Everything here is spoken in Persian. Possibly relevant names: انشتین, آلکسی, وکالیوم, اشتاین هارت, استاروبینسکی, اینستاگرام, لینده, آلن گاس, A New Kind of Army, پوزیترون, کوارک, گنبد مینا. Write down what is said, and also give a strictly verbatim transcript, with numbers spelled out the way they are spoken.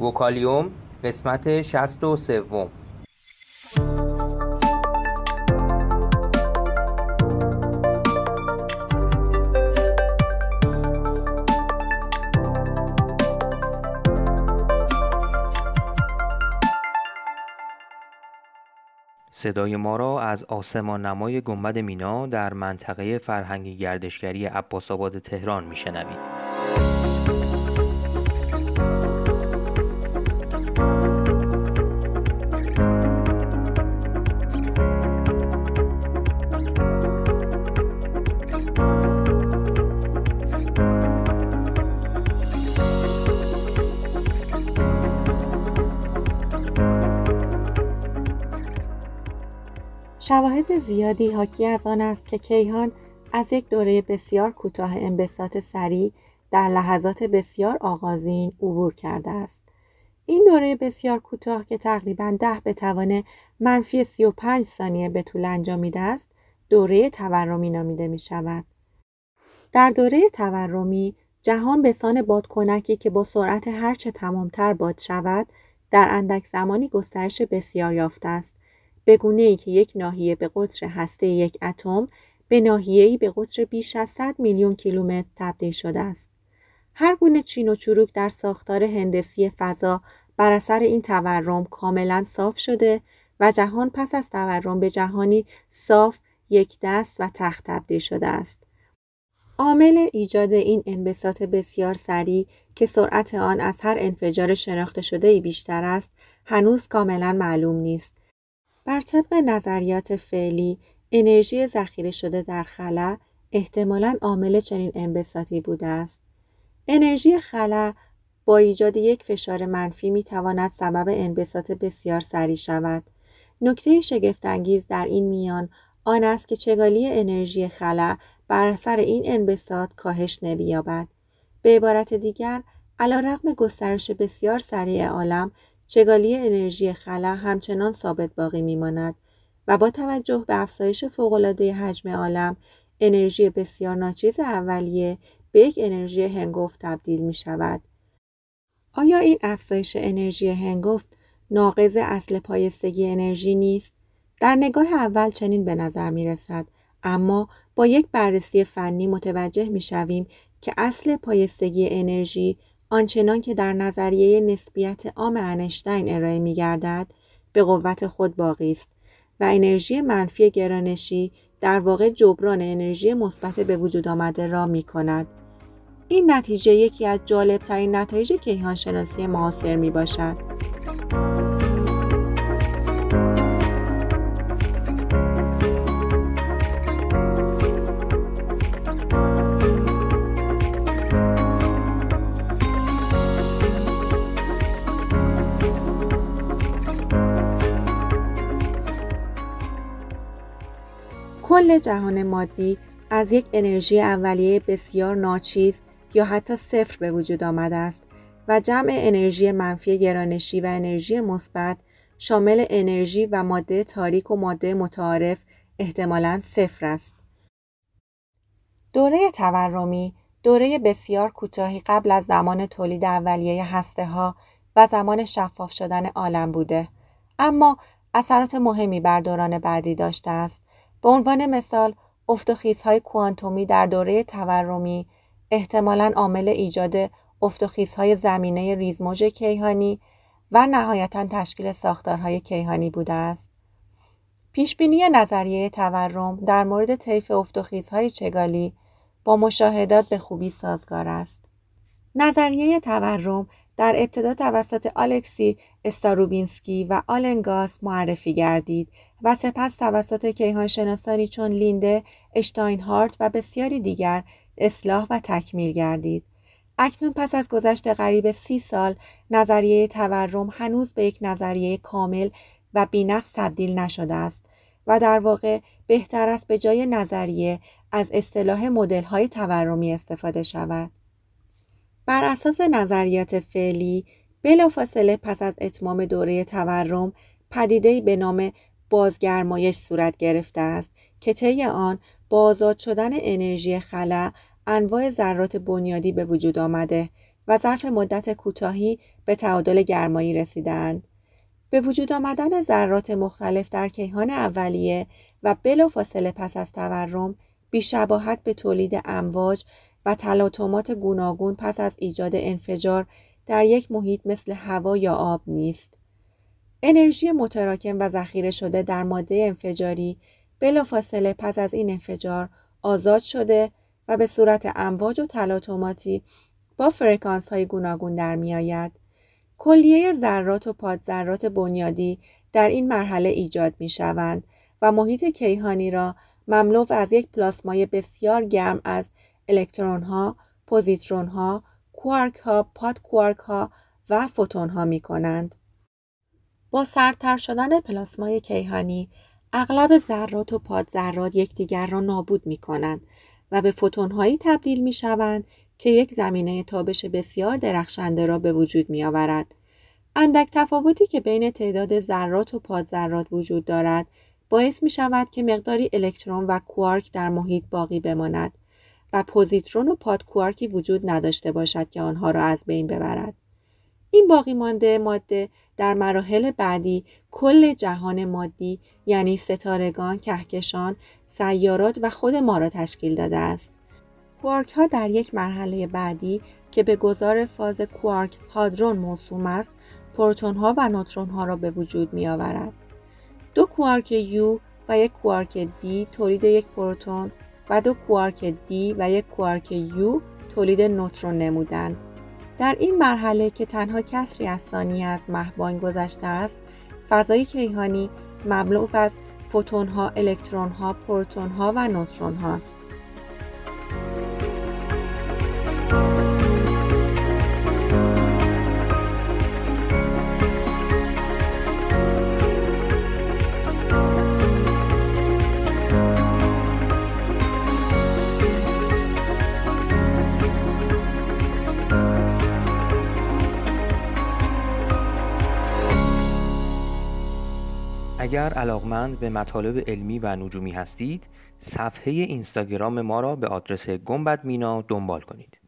وکالیوم قسمت شصت و سه. صدای ما را از آسمان نمای گنبد مینا در منطقه فرهنگی گردشگری عباس‌آباد تهران می‌شنوید. شواهد زیادی حاکی از آن است که کیهان از یک دوره بسیار کوتاه انبساط سریع در لحظات بسیار آغازین عبور کرده است. این دوره بسیار کوتاه که تقریباً ده به توان منفی سی و پنج ثانیه به طول انجامیده است، دوره تورمی نامیده می شود. در دوره تورمی، جهان به سان بادکنکی که با سرعت هرچه تمامتر باد شود، در اندک زمانی گسترش بسیار یافته است، به گونه‌ای که یک ناحیه به قطر هسته یک اتم به ناحیه‌ای به قطر بیش از صد میلیون کیلومتر تبدیل شده است. هر گونه چین و چروک در ساختار هندسی فضا بر اثر این تورم کاملاً صاف شده و جهان پس از تورم به جهانی صاف، یکدست و تخت تبدیل شده است. عامل ایجاد این انبساط بسیار سریع که سرعت آن از هر انفجار شناخته شده‌ای بیشتر است، هنوز کاملاً معلوم نیست. بر طبق نظریات فعلی، انرژی ذخیره شده در خلا احتمالاً عامل چنین انبساطی بوده است. انرژی خلا با ایجاد یک فشار منفی میتواند سبب انبساط بسیار سریع شود. نکته شگفت‌انگیز در این میان آن است که چگالی انرژی خلا بر اثر این انبساط کاهش نمی‌یابد. به عبارت دیگر، علیرغم گسترش بسیار سریع عالم، چگالی انرژی خلا همچنان ثابت باقی میماند و با توجه به افزایش فوق‌العاده حجم عالم، انرژی بسیار ناچیز اولیه به یک انرژی هنگفت تبدیل می شود. آیا این افزایش انرژی هنگفت ناقض اصل پایستگی انرژی نیست؟ در نگاه اول چنین به نظر می رسد، اما با یک بررسی فنی متوجه می شویم که اصل پایستگی انرژی آنچنان که در نظریه نسبیت عام انشتین ارائه می‌گردد، به قوت خود باقی است و انرژی منفی گرانشی در واقع جبران انرژی مثبت به وجود آمده را می‌کند. این نتیجه یکی از جالب‌ترین نتایج کیهانشناسی معاصر می‌باشد. کل جهان مادی از یک انرژی اولیه بسیار ناچیز یا حتی صفر به وجود آمده است و جمع انرژی منفی گرانشی و انرژی مثبت شامل انرژی و ماده تاریک و ماده متعارف احتمالاً صفر است. دوره تورمی، دوره بسیار کوتاهی قبل از زمان تولید اولیه هسته‌ها و زمان شفاف شدن عالم بوده، اما اثرات مهمی بر دوران بعدی داشته است. به عنوان مثال، افت و خیزهای کوانتومی در دوره تورمی احتمالاً عامل ایجاد افت و خیزهای زمینه ریزموج کیهانی و نهایتاً تشکیل ساختارهای کیهانی بوده است. پیشبینی نظریه تورم در مورد طیف افت و خیزهای چگالی با مشاهدات به خوبی سازگار است. نظریه تورم در ابتدا توسط آلکسی، استاروبینسکی و آلن گاس معرفی گردید و سپس توسط کیهانشناسانی چون لینده، اشتاین هارت و بسیاری دیگر اصلاح و تکمیل گردید. اکنون پس از گذشت قریب سی سال، نظریه تورم هنوز به یک نظریه کامل و بی‌نقص تبدیل نشده است و در واقع بهتر است به جای نظریه از اصطلاح مدل‌های تورمی استفاده شود. بر اساس نظریات فعلی، بلافاصله پس از اتمام دوره تورم، پدیده‌ای به نام بازگرمایش صورت گرفته است که طی آن با آزاد شدن انرژی خلا، انواع ذرات بنیادی به وجود آمده و ظرف مدت کوتاهی به تعادل گرمایی رسیدند. به وجود آمدن ذرات مختلف در کیهان اولیه و بلافاصله پس از تورم بی‌شباهت به تولید امواج و تلاطمات گوناگون پس از ایجاد انفجار در یک محیط مثل هوا یا آب نیست. انرژی متراکم و ذخیره شده در ماده انفجاری بلافاصله پس از این انفجار آزاد شده و به صورت امواج و تلاطماتی با فرکانس های گوناگون در می آید. کلیه ذرات و پادذرات بنیادی در این مرحله ایجاد می شوند و محیط کیهانی را مملو از یک پلاسمای بسیار گرم از الکترون ها، پوزیترون ها، کوارک ها، پاد کوارک ها و فوتون ها می کنند. با سردتر شدن پلاسمای کیهانی، اغلب ذرات و پادذرات یکدیگر را نابود می کنند و به فوتون هایی تبدیل می شوند که یک زمینه تابش بسیار درخشنده را به وجود می آورد. اندک تفاوتی که بین تعداد ذرات و پادذرات وجود دارد، باعث می شود که مقداری الکترون و کوارک در محیط باقی بماند و پوزیترون و پادکوارکی وجود نداشته باشد که آنها را از بین ببرد. این باقی مانده ماده در مراحل بعدی کل جهان مادی، یعنی ستارگان، کهکشان، سیارات و خود ما را تشکیل داده است. کوارک ها در یک مرحله بعدی که به گذار فاز کوارک هادرون موسوم است، پروتون ها و نوترون ها را به وجود می آورد. دو کوارک یو و یک کوارک دی تولید یک پروتون و دو کوارک دی و یک کوارک یو تولید نوترون نمودند. در این مرحله که تنها کسری از ثانیه از مهبان گذشته است، فضای کیهانی مملو از فوتون ها، الکترون ها، پروتون ها و نوترون هاست. اگر علاقمند به مطالب علمی و نجومی هستید، صفحه اینستاگرام ما را به آدرس گنبد مینا دنبال کنید.